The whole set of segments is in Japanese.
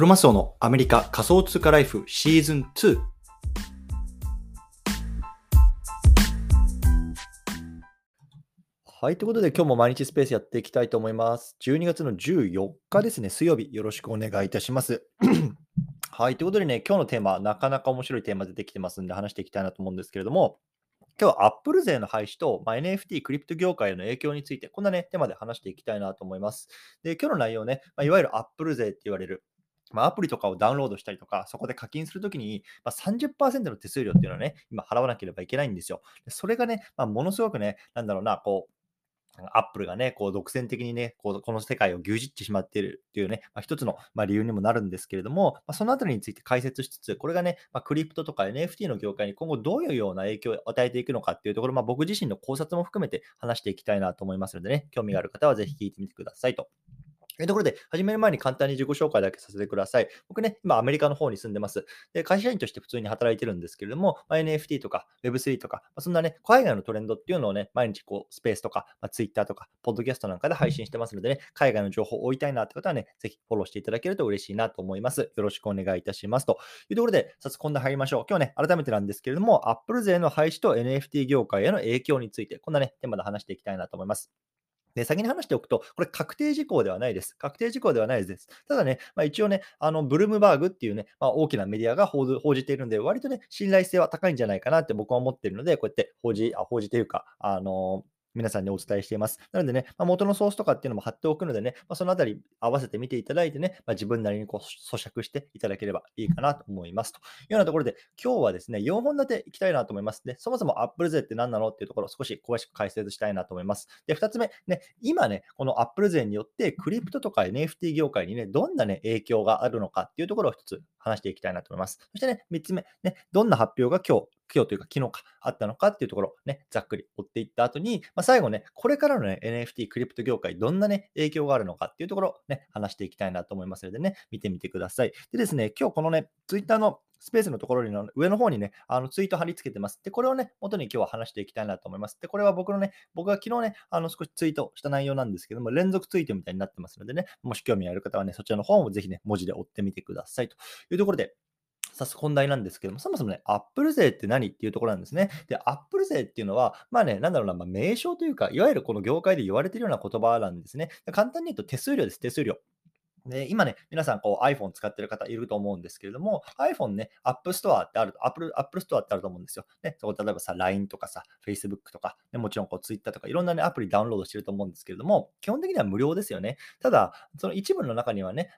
クロマスオのアメリカ仮想通貨ライフシーズン2。はい、ということで今日も毎日スペースやっていきたいと思います。12月の14日ですね、水曜日、よろしくお願いいたしますはい、ということでね、今日のテーマ、なかなか面白いテーマ出てきてますんで話していきたいなと思うんですけれども、今日は Apple 税の廃止と、NFT クリプト業界への影響について、こんなねテーマで話していきたいなと思います。で、今日の内容ね、いわゆる Apple 税って言われる、アプリとかをダウンロードしたりとか、そこで課金するときに、30% の手数料っていうのはね、今払わなければいけないんですよ。それがね、ものすごくね、なんだろうな、こう、Apple がね、こう独占的にね、この世界を牛耳ってしまっているっていうね、一つの理由にもなるんですけれども、そのあたりについて解説しつつ、これがね、クリプトとか NFT の業界に今後どういうような影響を与えていくのかっていうところ、僕自身の考察も含めて話していきたいなと思いますのでね、興味がある方はぜひ聞いてみてくださいと。というところで、始める前に簡単に自己紹介だけさせてください。僕ね、今アメリカの方に住んでます。で、会社員として普通に働いてるんですけれども、NFT とか Web3 とか、そんなね、海外のトレンドっていうのをね、毎日こう、スペースとか、Twitter とか、ポッドキャストなんかで配信してますのでね、海外の情報を追いたいなって方はね、ぜひフォローしていただけると嬉しいなと思います。よろしくお願いいたします。というところで、早速今度入りましょう。今日ね、改めてなんですけれども、Apple 税の廃止と NFT 業界への影響について、こんなね、テーマで話していきたいなと思います。で、先に話しておくと、これ確定事項ではないです。ただね、一応ね、ブルームバーグっていうね、大きなメディアが報じているので、割とね、信頼性は高いんじゃないかなって僕は思っているので、こうやって報じというか、皆さんにお伝えしています。なのでね、元のソースとかっていうのも貼っておくのでね、そのあたり合わせて見ていただいてね、自分なりにこう咀嚼していただければいいかなと思います。というようなところで、今日はですね、4本立ていきたいなと思います。で、そもそも Apple 税って何なのっていうところを少し詳しく解説したいなと思います。で、2つ目、ね、今ね、この Apple 税によってクリプトとか NFT 業界にね、どんなね、影響があるのかっていうところを1つ話していきたいなと思います。そしてね、3つ目、ね、どんな発表が今日というか昨日かあったのかっていうところをね、ざっくり追っていった後に、最後ね、これからのね、NFT クリプト業界どんなね、影響があるのかっていうところをね、話していきたいなと思いますのでね、見てみてください。でですね、今日このね、Twitter のスペースのところの上の方にね、ツイート貼り付けてます。で、これをね、元に今日は話していきたいなと思います。で、これは僕が昨日ね、少しツイートした内容なんですけども、連続ツイートみたいになってますのでね、もし興味ある方はね、そちらの方もぜひね、文字で追ってみてください。というところで、早速本題なんですけども、そもそもね、Apple 税って何っていうところなんですね。で、Apple 税っていうのは、名称というか、いわゆるこの業界で言われているような言葉なんですね。簡単に言うと手数料です、手数料。で、今ね、皆さんこう iPhone 使ってる方いると思うんですけれども、iPhone ね、Apple Store ってあると思うんですよ。ね、そこ例えばさ、LINE とかさ、Facebook とか、ね、もちろんこう Twitter とかいろんなね、アプリダウンロードしてると思うんですけれども、基本的には無料ですよね。ただ、その一部の中にはね、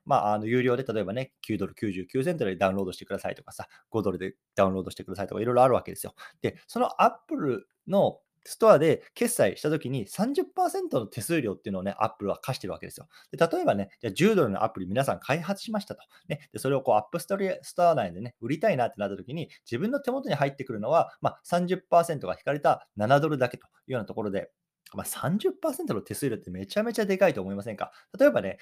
有料で例えばね、$9.99でダウンロードしてくださいとかさ、$5でダウンロードしてくださいとかいろいろあるわけですよ。で、その Apple のストアで決済したときに 30% の手数料っていうのをね、Apple は課してるわけですよ。で、例えばね、じゃあ$10のアプリ皆さん開発しましたと。ね、でそれをこう App Store 内でね、売りたいなってなったときに、自分の手元に入ってくるのは、30% が引かれた$7だけというようなところで、30% の手数料ってめちゃめちゃでかいと思いませんか？例えばね、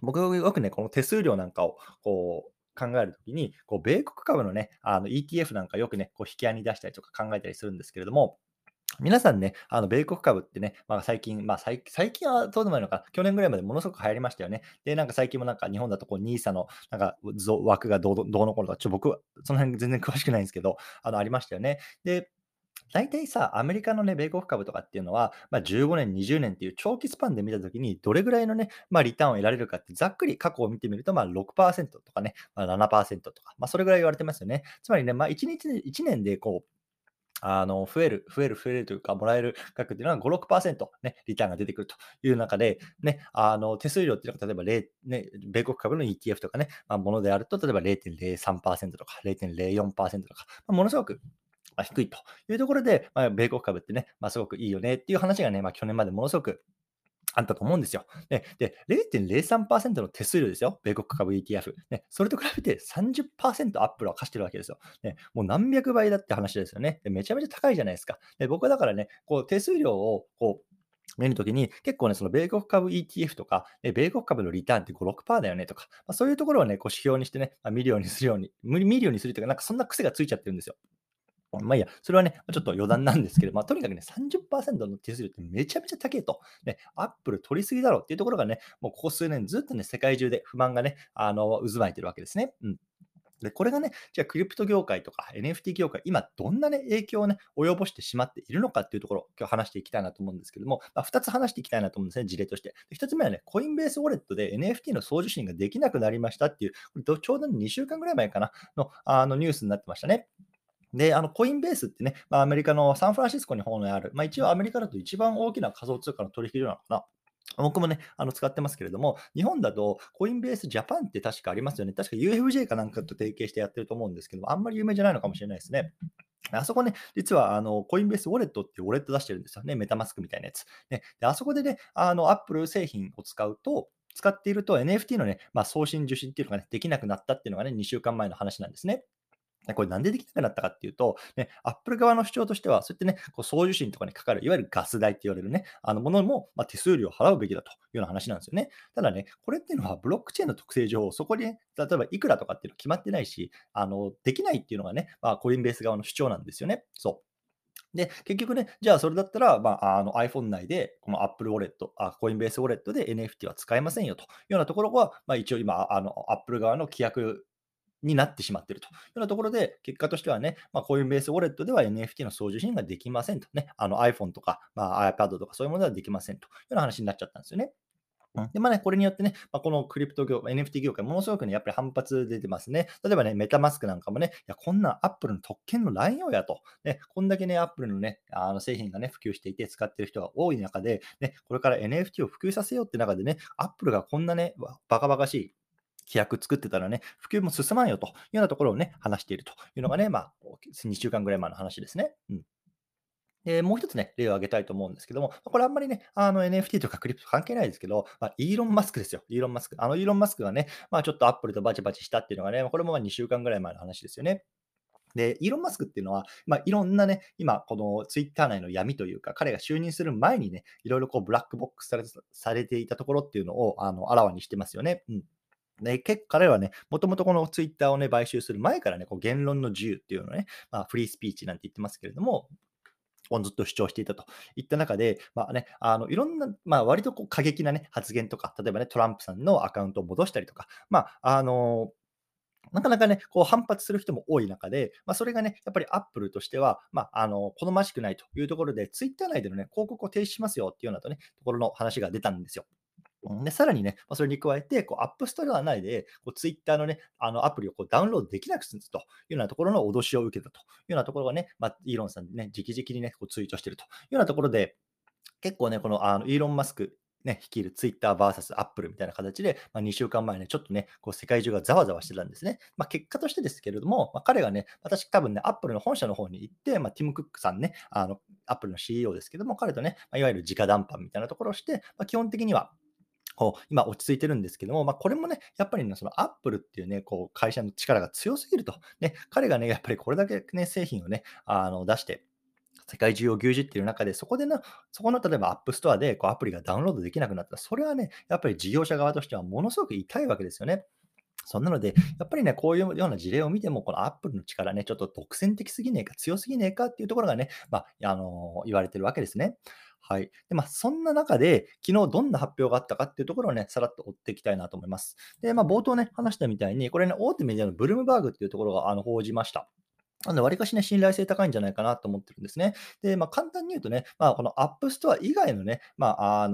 僕よくね、この手数料なんかをこう、考えるときに、米国株のね、ETF なんかよくね、引き合いに出したりとか考えたりするんですけれども、皆さんね、米国株ってね、最近はどうでもいいのか、去年ぐらいまでものすごく流行りましたよね。で、最近も日本だとNISA の枠がどうのこうのとか、僕はその辺全然詳しくないんですけど、ありましたよね。で、大体さ、アメリカのね、米国株とかっていうのは、15年、20年っていう長期スパンで見たときに、どれぐらいのね、リターンを得られるかって、ざっくり過去を見てみると、6% とかね、7% とか、それぐらい言われてますよね。つまりね、1年でこう、増えるというか、もらえる額っていうのは5、6% ね、リターンが出てくるという中で、ね、手数料っていうのが、例えば、ね、米国株の ETF とかね、ものであると、例えば 0.03% とか、0.04% とか、ものすごく、低いというところで、米国株ってね、すごくいいよねっていう話がね、去年までものすごくあったと思うんですよ。ね、で、0.03% の手数料ですよ、米国株 ETF。ね、それと比べて 30% アップルは課してるわけですよ。ね、もう何百倍だって話ですよね。で、めちゃめちゃ高いじゃないですか。で、僕はだからね、手数料を見るときに、結構ね、その米国株 ETF とか、米国株のリターンって5、6% だよねとか、そういうところをね、指標にしてね、見るようにするというか、そんな癖がついちゃってるんですよ。まあいいや、それはね、ちょっと余談なんですけど、まあとにかくね、30% の手数料ってめちゃめちゃ高いと。ね、Apple 取りすぎだろうっていうところがね、もうここ数年ずっとね、世界中で不満がね、渦巻いてるわけですね。うん。で、これがね、じゃあクリプト業界とか NFT 業界、今どんなね、影響をね、及ぼしてしまっているのかっていうところ、今日話していきたいなと思うんですけども、まあ、2つ話していきたいなと思うんですね、事例として。1つ目はね、コインベースウォレットで NFT の送受信ができなくなりましたっていう、これちょうど2週間ぐらい前かな、の、ニュースになってましたね。で、コインベースってね、まあ、アメリカのサンフランシスコに本来ある、まあ、一応アメリカだと一番大きな仮想通貨の取引所なのかな。僕もね、使ってますけれども、日本だとコインベースジャパンって確かありますよね。確か UFJ かなんかと提携してやってると思うんですけど、あんまり有名じゃないのかもしれないですね。あそこね、実はコインベースウォレットってウォレット出してるんですよね。メタマスクみたいなやつ。ね、であそこでね、Apple 製品を使っていると NFT のね、まあ、送信受信っていうのが、ね、できなくなったっていうのがね、2週間前の話なんですね。これなんでできなくなったかっていうと、ね、Apple 側の主張としては、そうやってね、送受信とかにかかる、いわゆるガス代って言われるね、ものもまあ手数料を払うべきだというような話なんですよね。ただね、これっていうのはブロックチェーンの特性上、そこに、ね、例えばいくらとかっていうのは決まってないし、できないっていうのがね、まあ、コインベース側の主張なんですよね。そう。で、結局ね、じゃあそれだったら、まあ、iPhone 内で、この Apple ウォレット、コインベースウォレットで NFT は使えませんよというようなところは、まあ、一応今、Apple 側の規約、になってしまっているというようなところで、結果としてはね、まあ、コインベースウォレットでは NFT の送受信ができませんとね、iPhone とか、まあ、iPad とかそういうものではできませんというような話になっちゃったんですよね。で、まあね、これによってね、まあ、このクリプト業界、NFT 業界、ものすごくね、やっぱり反発出てますね。例えばね、メタマスクなんかもね、いや、こんな Apple の特権の乱用やと。ね、こんだけね、Apple のね、製品がね、普及していて使ってる人が多い中で、ね、これから NFT を普及させようって中でね、Apple がこんなね、バカバカしい、規約作ってたらね、普及も進まんよというようなところをね、話しているというのがね、まあ、2週間ぐらい前の話ですね。うん。で、もう一つね、例を挙げたいと思うんですけども、これあんまりね、NFT とかクリプト関係ないですけど、まあ、イーロン・マスクですよ。イーロン・マスク。イーロン・マスクがね、まあ、ちょっとアップルとバチバチしたっていうのがね、これも2週間ぐらい前の話ですよね。で、イーロン・マスクっていうのは、まあ、いろんなね、今、このツイッター内の闇というか、彼が就任する前にね、いろいろこう、ブラックボックスされていたところっていうのを、あらわにしてますよね。うん。で、彼はね、もともとこのツイッターをね、買収する前からね、こう言論の自由っていうのをね、まあ、フリースピーチなんて言ってますけれども、ずっと主張していたといった中で、まあね、いろんな、まあ、割とこう過激なね、発言とか、例えばね、トランプさんのアカウントを戻したりとか、まあ、なかなかね、こう反発する人も多い中で、まあ、それがね、やっぱりアップルとしては、まあ、好ましくないというところで、ツイッター内でのね、広告を停止しますよっていうようなとね、ところの話が出たんですよ。でさらにね、それに加えて、アップストア内で、ツイッターのね、アプリをダウンロードできなくするというようなところの脅しを受けたというようなところがね、まあ、イーロンさんね、直々にね、ツイートしているというようなところで、結構ね、このイーロン・マスク、ね、率いるツイッター VS アップルみたいな形で、まあ、2週間前ね、ちょっとね、世界中がざわざわしてたんですね。まあ、結果としてですけれども、まあ、彼がね、私多分ね、アップルの本社の方に行って、まあ、ティム・クックさんね、アップルの CEO ですけども、彼とね、まあ、いわゆる直談判みたいなところをして、まあ、基本的には、今落ち着いてるんですけども、まあ、これもね、やっぱりね、そのアップルっていうね、会社の力が強すぎると。ね、彼がね、やっぱりこれだけね、製品をね、出して、世界中を牛耳っている中で、そこでな、そこの例えばアップストアでアプリがダウンロードできなくなったら、それはね、やっぱり事業者側としてはものすごく痛いわけですよね。そんなので、やっぱりね、こういうような事例を見ても、このアップルの力ね、ちょっと独占的すぎねえか、強すぎねえかっていうところがね、まあ、言われてるわけですね。はい。で、まあ、そんな中で、昨日どんな発表があったかっていうところをね、さらっと追っていきたいなと思います。で、まあ、冒頭ね、話したみたいに、これね、大手メディアのブルームバーグっていうところが報じました。なので、わりかしね、信頼性高いんじゃないかなと思ってるんですね。で、まあ、簡単に言うとね、まあ、このアップストア以外のね、まあ、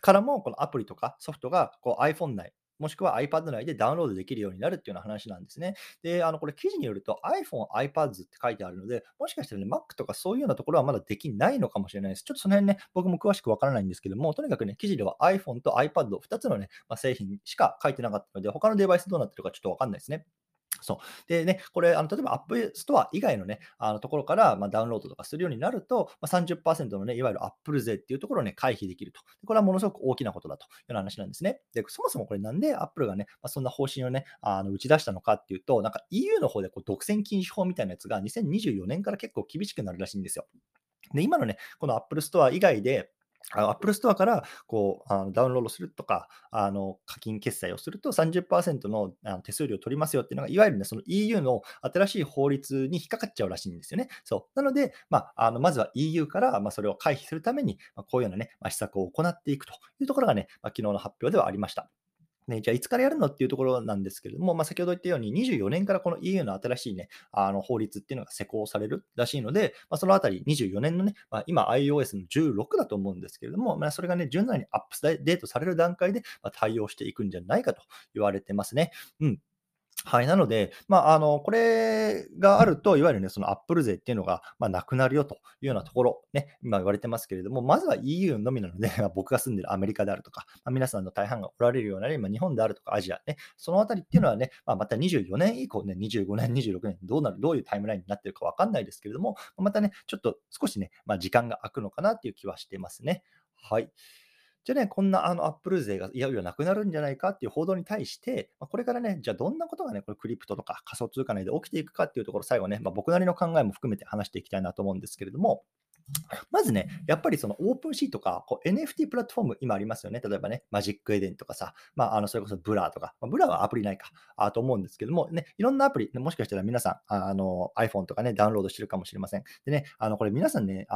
からも、このアプリとかソフトが、iPhone 内、もしくは iPad 内でダウンロードできるようになるっていうような話なんですね。で、これ記事によると iPhone、iPads って書いてあるので、もしかしたらね、Mac とかそういうようなところはまだできないのかもしれないです。ちょっとその辺ね、僕も詳しくわからないんですけども、とにかくね、記事では iPhone と iPad 2つのね、まあ、製品しか書いてなかったので、他のデバイスどうなってるかちょっとわかんないですね。そう。でね、これ、例えば Apple Store 以外のね、ところから、まあ、ダウンロードとかするようになると、まあ、30% のね、いわゆる Apple 税っていうところをね、回避できると。これはものすごく大きなことだというような話なんですね。で、そもそもこれなんで Apple がね、まあ、そんな方針をね、打ち出したのかっていうと、なんか EU の方で独占禁止法みたいなやつが2024年から結構厳しくなるらしいんですよ。で、今のね、この Apple Store 以外で、Apple ストアからこうダウンロードするとか課金決済をすると 30% の手数料を取りますよっていうのがいわゆる、ね、その EU の新しい法律に引っかかっちゃうらしいんですよね。そうなので、まずは EU から、それを回避するために、こういうような、ね、施策を行っていくというところが、ね、昨日の発表ではありました。ね、じゃあいつからやるのっていうところなんですけれども、先ほど言ったように24年からこの EU の新しい、ね、法律っていうのが施行されるらしいので、そのあたり24年のね、今 iOS の16だと思うんですけれども、それがね17にアップデートされる段階で対応していくんじゃないかと言われてますね。うん。はい、なので、これがあるといわゆる、ね、その Apple 税っていうのが、なくなるよというようなところ、ね、今言われてますけれども、まずは EU のみなので僕が住んでるアメリカであるとか、皆さんの大半がおられるような、ね、日本であるとかアジア、ね、そのあたりっていうのは、ね、また24年以降、ね、25年26年どういうタイムラインになってるか分かんないですけれども、またねちょっと少しね、時間が空くのかなっていう気はしてますね。はい、じゃあね、こんなApple 税がいよいよなくなるんじゃないかっていう報道に対して、これからね、じゃあどんなことがね、これクリプトとか仮想通貨内で起きていくかっていうところ、最後ね、僕なりの考えも含めて話していきたいなと思うんですけれども、まずね、やっぱりその OpenSea とかこう NFT プラットフォーム今ありますよね。例えばね、マジックエデンとかさ、それこそブラーとか、ブラーはアプリないかと思うんですけども、ね、いろんなアプリ、もしかしたら皆さん、iPhone とかね、ダウンロードしてるかもしれません。でね、これ皆さんね、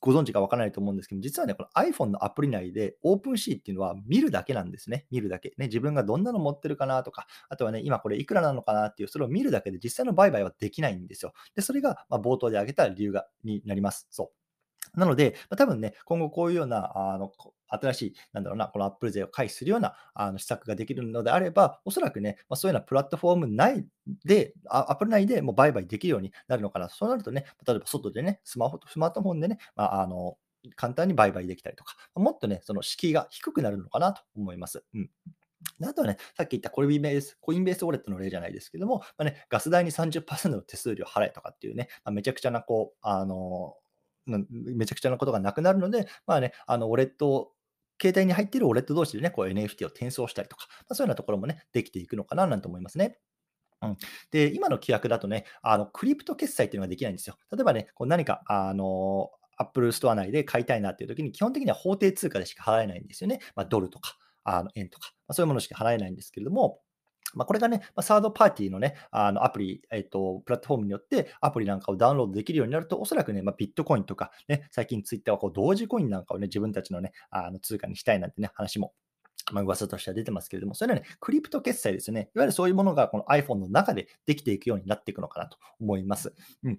ご存知か分からないと思うんですけど、実はね、この iPhone のアプリ内で OpenSea っていうのは見るだけなんですね。見るだけ。ね、自分がどんなの持ってるかなとか、あとはね、今これいくらなのかなっていう、それを見るだけで実際の売買はできないんですよ。で、それが冒頭で挙げた理由になります。そう。なので、多分ね、今後こういうような、新しい、なんだろうな、この Apple 税を回避するような施策ができるのであれば、おそらくね、そういうようなプラットフォーム内で、Apple 内でもう売買できるようになるのかな。そうなるとね、例えば外でね、スマートフォンでね、簡単に売買できたりとか、もっとね、その敷居が低くなるのかなと思います。うん。あとはね、さっき言ったコインベースウォレットの例じゃないですけども、ね、ガス代に 30% の手数料払えとかっていうね、めちゃくちゃな、めちゃくちゃなことがなくなるので、ね、ウォレットを携帯に入っているウォレット同士でね、こう NFT を転送したりとか、そういうようなところもね、できていくのかななんて思いますね。うん、で、今の規約だとね、クリプト決済っていうのができないんですよ。例えばね、こう何か、Apple ストア内で買いたいなっていうときに、基本的には法定通貨でしか払えないんですよね。ドルとか、円とか、そういうものしか払えないんですけれども、これがね、サードパーティーのね、アプリ、プラットフォームによってアプリなんかをダウンロードできるようになると、おそらくね、ビットコインとか、ね、最近ツイッターはこう同時コインなんかをね、自分たちのね、通貨にしたいなんてね、話も。噂としては出てますけれども、それはね、クリプト決済ですよね。いわゆるそういうものがこの iPhone の中でできていくようになっていくのかなと思います。うん。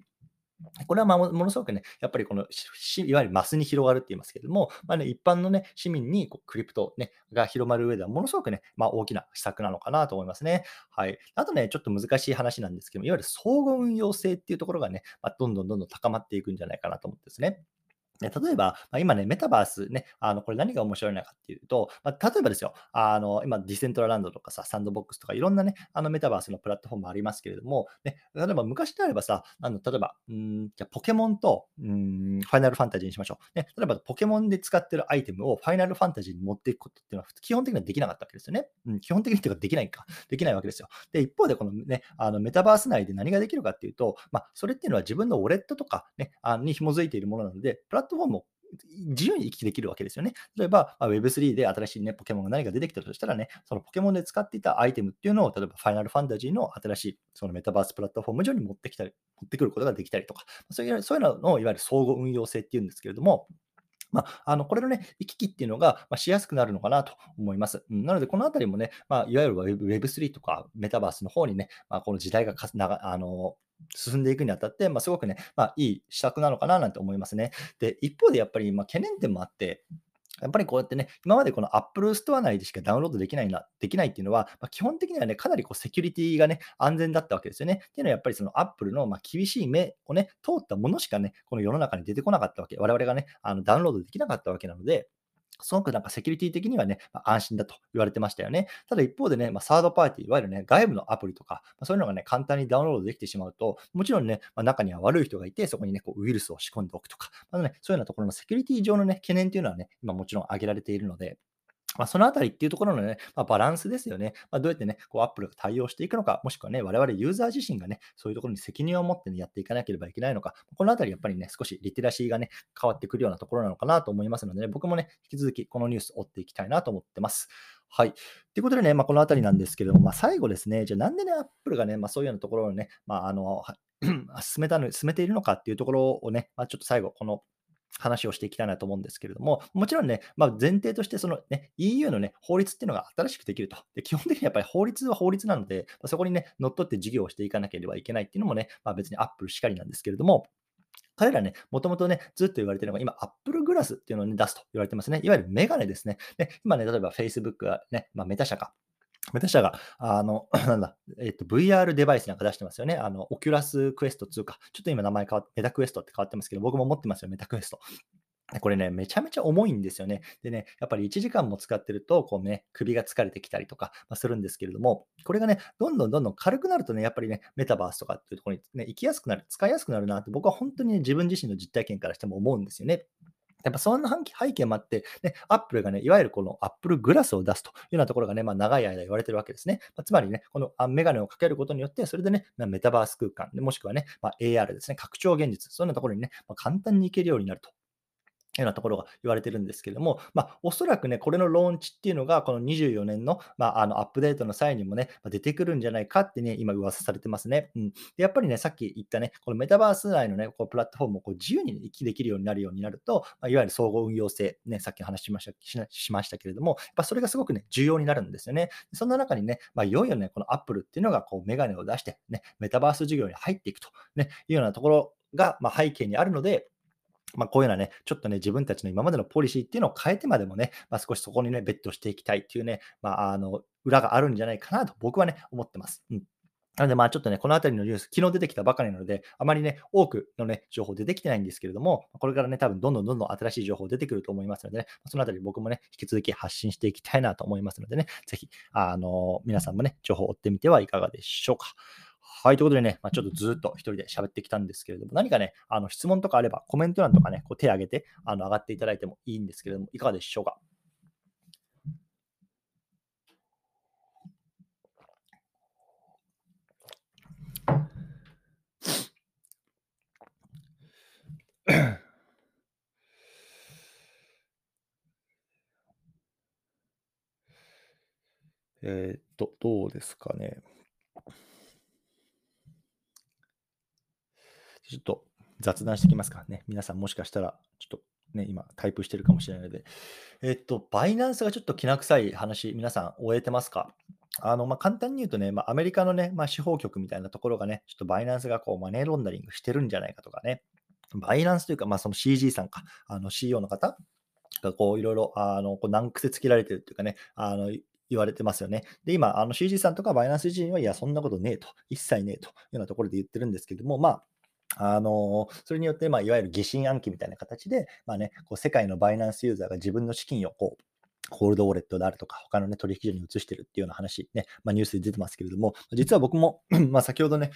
これはものすごくね、やっぱりこのいわゆるマスに広がるって言いますけれども、ね、一般の、ね、市民にクリプト、ね、が広まる上ではものすごくね、大きな施策なのかなと思いますね。はい。あとね、ちょっと難しい話なんですけども、いわゆる相互運用性っていうところがね、どんどん高まっていくんじゃないかなと思うんですね。例えば、今ね、メタバースね、これ何が面白いのかっていうと、例えばですよ、今、ディセントラランドとかさ、サンドボックスとかいろんなね、メタバースのプラットフォームありますけれども、ね、例えば昔であればさ、例えば、じゃポケモンとファイナルファンタジーにしましょう、ね。例えばポケモンで使ってるアイテムをファイナルファンタジーに持っていくことっていうのは基本的にはできなかったわけですよね。うん、基本的にっていうかできないわけですよ。で、一方でこのね、メタバース内で何ができるかっていうと、それっていうのは自分のウォレットとかね、に紐づいているものなので、プラットフォームを自由に行き来できるわけですよね。例えば Web3 で新しい、ね、ポケモンが何か出てきたとしたらね、そのポケモンで使っていたアイテムっていうのを、例えばファイナルファンタジーの新しいそのメタバースプラットフォーム上に持ってくることができたりとか、そういうのをいわゆる相互運用性っていうんですけれども、これのね、行き来っていうのがしやすくなるのかなと思います。なので、このあたりもね、いわゆる Web3 とかメタバースの方にね、この時代が進んでいくにあたって、すごくね、いい施策なのかななんて思いますね。で、一方でやっぱり懸念点もあって、やっぱりこうやってね、今までこの Apple ストア内でしかダウンロードできないっていうのは、基本的にはね、かなりセキュリティがね、安全だったわけですよね。っていうのはやっぱりその Apple の厳しい目をね、通ったものしかね、この世の中に出てこなかったわけ。我々がね、ダウンロードできなかったわけなので、すごくセキュリティ的にはね、安心だと言われてましたよね。ただ一方でね、サードパーティー、いわゆるね、外部のアプリとか、そういうのがね、簡単にダウンロードできてしまうと、もちろんね、中には悪い人がいて、そこにね、ウイルスを仕込んでおくとか、ね、そういうようなところのセキュリティ上のね、懸念というのはね、今もちろん挙げられているので、そのあたりっていうところのね、バランスですよね。どうやってね、Apple が対応していくのか、もしくはね、我々ユーザー自身がね、そういうところに責任を持ってね、やっていかなければいけないのか、このあたりやっぱりね、少しリテラシーがね、変わってくるようなところなのかなと思いますのでね、僕もね、引き続きこのニュースを追っていきたいなと思ってます。はい。ということでね、このあたりなんですけれども、最後ですね、じゃあなんでね、Apple がね、そういうようなところをね、進めているのかっていうところをね、ちょっと最後、この話をしていきたいなと思うんですけれども、もちろんね、前提としてその、ね、EU の、ね、法律っていうのが新しくできると。で、基本的にやっぱり法律は法律なので、そこにね、乗っ取って事業をしていかなければいけないっていうのもね、別に Apple しかりなんですけれども、彼らね、もともとね、ずっと言われているのが、今、Apple グラスっていうのを、ね、出すと言われてますね。いわゆるメガネですね。で、今ね、例えば Facebook がね、メタ社が、VR デバイスなんか出してますよね。オキュラスクエスト2か。ちょっと今名前変わって、メタクエストって変わってますけど、僕も持ってますよ、メタクエスト。これね、めちゃめちゃ重いんですよね。でね、やっぱり1時間も使ってると、こうね、首が疲れてきたりとかするんですけれども、これがね、どんどん軽くなるとね、やっぱりね、メタバースとかっていうところにね、行きやすくなる、使いやすくなるなって、僕は本当にね、自分自身の実体験からしても思うんですよね。やっぱそんな背景もあって、ね、Apple がね、いわゆるこの Apple グラスを出すというようなところがね、長い間言われてるわけですね。つまりね、このメガネをかけることによって、それでね、メタバース空間、もしくはね、AR ですね、拡張現実、そんなところにね、簡単に行けるようになると。ようなところが言われてるんですけれども、おそらくね、これのローンチっていうのが、この24年の、アップデートの際にもね、出てくるんじゃないかってね、今噂されてますね。でやっぱりね、さっき言ったね、このメタバース内のね、プラットフォームを自由に行き来できるようになると、いわゆる総合運用性、ね、さっき話しましたけれども、やっぱそれがすごくね、重要になるんですよね。そんな中にね、いよいよね、この Apple っていうのが、メガネを出して、ね、メタバース事業に入っていくと、ね、いうようなところが、背景にあるので、こういうのはね、ちょっとね、自分たちの今までのポリシーっていうのを変えてまでもね、少しそこにね、ベットしていきたいっていうね、裏があるんじゃないかなと僕はね、思ってます。なので、ちょっとね、このあたりのニュース、昨日出てきたばかりなので、あまりね、多くのね、情報出てきてないんですけれども、これからね、多分どんどん新しい情報出てくると思いますのでね、そのあたり僕もね、引き続き発信していきたいなと思いますのでね、ぜひ、皆さんもね、情報を追ってみてはいかがでしょうか。はい、ということでね、ちょっとずっと一人で喋ってきたんですけれども、何かね、質問とかあれば、コメント欄とかね、手を挙げて、上がっていただいてもいいんですけれども、いかがでしょうか。どうですかね。ちょっと雑談してきますからね。皆さんもしかしたら、ちょっとね、今タイプしてるかもしれないので。バイナンスがちょっときな臭い話、皆さん終えてますか？簡単に言うとね、アメリカのね、司法局みたいなところがね、ちょっとバイナンスがマネーロンダリングしてるんじゃないかとかね。バイナンスというか、その CG さんか、CEO の方がいろいろ、難癖つけられてるというかね、言われてますよね。で、今、CG さんとかバイナンス人は、いや、そんなことねえと、一切ねえというようなところで言ってるんですけれども、それによって、いわゆる疑心暗鬼みたいな形で、世界のバイナンスユーザーが自分の資金をコールドウォレットであるとか、他の、ね、取引所に移してるっていうような話、ね、ニュースで出てますけれども、実は僕も先ほどね、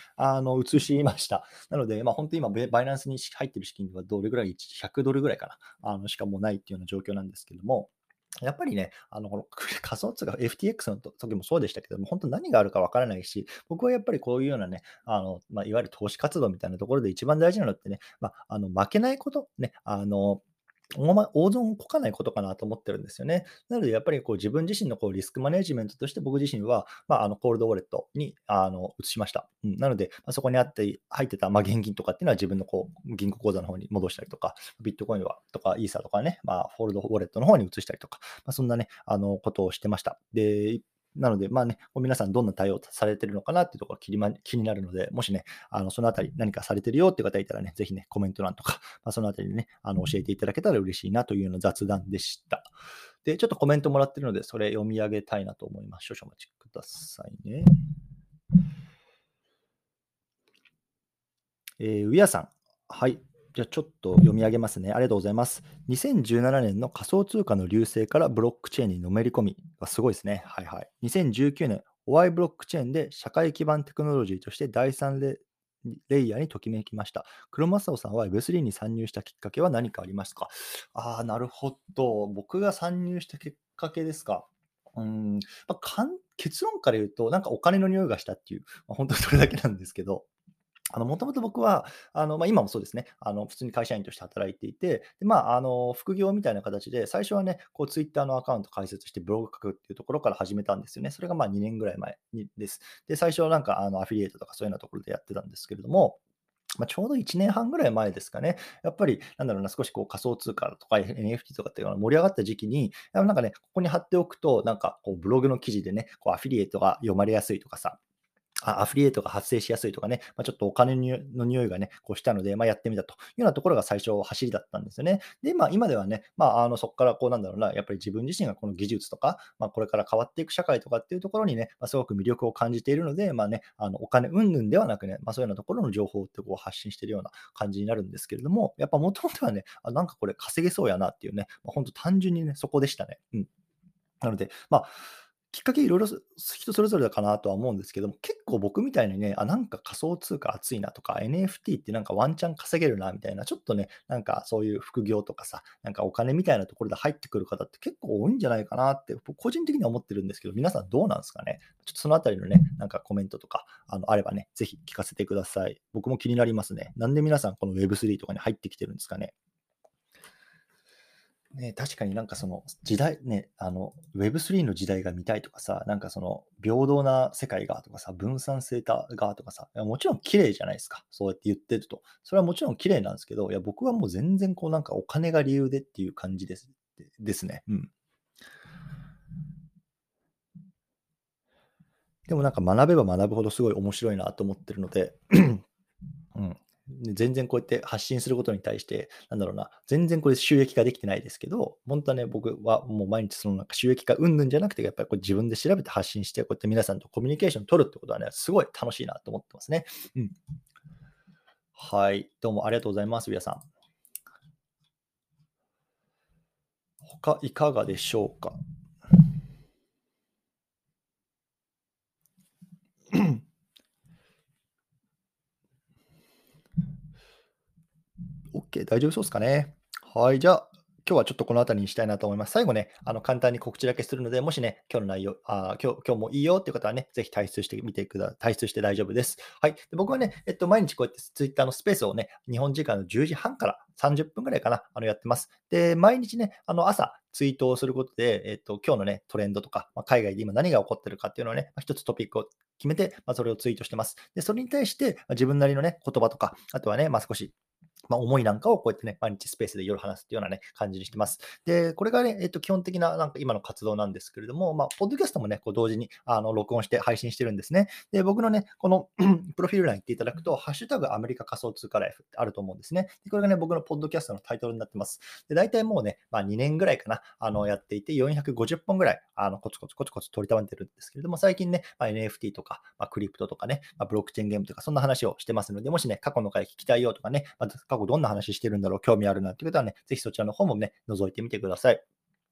移しました。なので、本当に今、バイナンスに入ってる資金はどれぐらい、100ドルぐらいかな、しかもうないっていうような状況なんですけれども、やっぱりね、この仮想通貨 FTX の時もそうでしたけども、本当何があるかわからないし、僕はやっぱりこういうようなね、いわゆる投資活動みたいなところで一番大事なのってね、負けないこと、ね、大損をこかないことかなと思ってるんですよね。なので、やっぱり自分自身のリスクマネジメントとして、僕自身は、コールドウォレットに移しました。なので、そこに入ってた現金とかっていうのは自分の銀行口座の方に戻したりとか、ビットコインとかイーサーとかね、コールドウォレットの方に移したりとか、そんなね、ことをしてました。で、なので、ね、皆さんどんな対応されてるのかなっていうところが気になるので、もしね、そのあたり何かされてるよっていう方いたらね、ぜひね、コメント欄とか、そのあたりでね、教えていただけたら嬉しいなというような雑談でした。で、ちょっとコメントもらってるので、それ読み上げたいなと思います。少々お待ちくださいね。ウィアさん。はい。じゃあちょっと読み上げますね。ありがとうございます。2017年の仮想通貨の隆盛からブロックチェーンにのめり込み。すごいですね。はいはい。2019年、OI ブロックチェーンで社会基盤テクノロジーとして第3レイヤーにときめきました。黒正夫さんは Web3 に参入したきっかけは何かありますか？僕が参入したきっかけですか。結論から言うと、なんかお金の匂いがしたっていう、本当にそれだけなんですけど、もともと僕は今もそうですね、普通に会社員として働いていて、で、副業みたいな形で、最初はね、ツイッターのアカウント開設してブログ書くっていうところから始めたんですよね。それが2年ぐらい前にです。で、最初はなんかアフィリエイトとかそういうようなところでやってたんですけれども、ちょうど1年半ぐらい前ですかね、やっぱりなんだろうな、少し仮想通貨とか NFT とかっていうのが盛り上がった時期に、なんかね、ここに貼っておくと、なんかブログの記事でね、アフィリエイトが読まれやすいとかさ、アフィリエイトが発生しやすいとかね、ちょっとお金の匂いがね、したので、やってみたというようなところが最初走りだったんですよね。で、今ではね、そこからなんだろうな、やっぱり自分自身がこの技術とか、これから変わっていく社会とかっていうところにね、すごく魅力を感じているので、お金云々ではなくね、そういうようなところの情報って発信しているような感じになるんですけれども、やっぱ元々はね、なんかこれ稼げそうやなっていうね、本当単純にね、そこでしたね。なので、きっかけいろいろ人それぞれだかなとは思うんですけども、結構僕みたいにね、なんか仮想通貨熱いなとか NFT ってなんかワンチャン稼げるなみたいな、ちょっとね、なんかそういう副業とかさ、なんかお金みたいなところで入ってくる方って結構多いんじゃないかなって僕個人的には思ってるんですけど、皆さんどうなんですかね。ちょっとそのあたりのね、なんかコメントとかあればね、ぜひ聞かせてください。僕も気になりますね。なんで皆さんこの Web3 とかに入ってきてるんですかね。ね、確かになんかその時代ね、Web3 の時代が見たいとかさ、なんかその平等な世界がとかさ、分散性がとかさ、もちろん綺麗じゃないですか。そうやって言ってると。それはもちろん綺麗なんですけど、いや僕はもう全然なんかお金が理由でっていう感じですね。でもなんか学べば学ぶほどすごい面白いなと思ってるので、全然こうやって発信することに対して、なんだろうな、全然これ収益化できてないですけど、本当はね、僕はもう毎日そのなんか収益化云々じゃなくて、やっぱり自分で調べて発信して、こうやって皆さんとコミュニケーション取るってことはね、すごい楽しいなと思ってますね。はい、どうもありがとうございます、皆さん。他いかがでしょうか。OK、大丈夫そうですかね。はい、じゃあ、今日はちょっとこの辺りにしたいなと思います。最後ね、簡単に告知だけするので、もしね、今日の内容、今日もいいよっていう方はね、ぜひ退出して大丈夫です。はい。で、僕はね、毎日こうやって Twitter のスペースをね、日本時間の10時半から30分ぐらいかな、やってます。で、毎日ね、朝、ツイートをすることで、今日のね、トレンドとか、海外で今何が起こってるかっていうのをね、一つトピックを決めて、それをツイートしてます。で、それに対して、自分なりのね、言葉とか、あとはね、少し、思いなんかをこうやってね、毎日スペースで夜話すっていうようなね、感じにしてます。で、これがね、基本的ななんか今の活動なんですけれども、ポッドキャストもね、同時に録音して配信してるんですね。で、僕のね、このプロフィール欄に行っていただくと、ハッシュタグアメリカ仮想通貨ライフってあると思うんですね。で、これがね、僕のポッドキャストのタイトルになってます。で、大体もうね、2年ぐらいかな、やっていて、450本ぐらい、コツコツ取りたまってるんですけれども、最近ね、NFT とか、クリプトとかね、ブロックチェーンゲームとか、そんな話をしてますので、もしね、過去の回聞きたいよとかね、過去どんな話してるんだろう、興味あるなっていう方はね、ぜひそちらの方もね、覗いてみてください。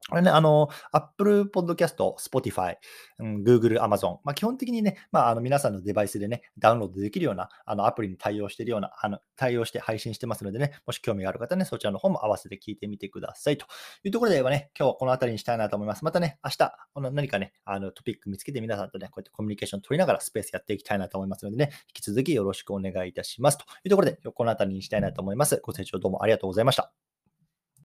これね、Apple Podcast、Spotify、Google、Amazon、基本的にね、皆さんのデバイスでね、ダウンロードできるようなアプリに対応して配信してますのでね、もし興味がある方ね、そちらの方も合わせて聞いてみてください。というところで言えばね、今日はこの辺りにしたいなと思います。またね、明日、何かね、トピック見つけて皆さんとね、こうやってコミュニケーション取りながらスペースやっていきたいなと思いますのでね、引き続きよろしくお願いいたします。というところで、今日この辺りにしたいなと思います。ご清聴どうもありがとうございました。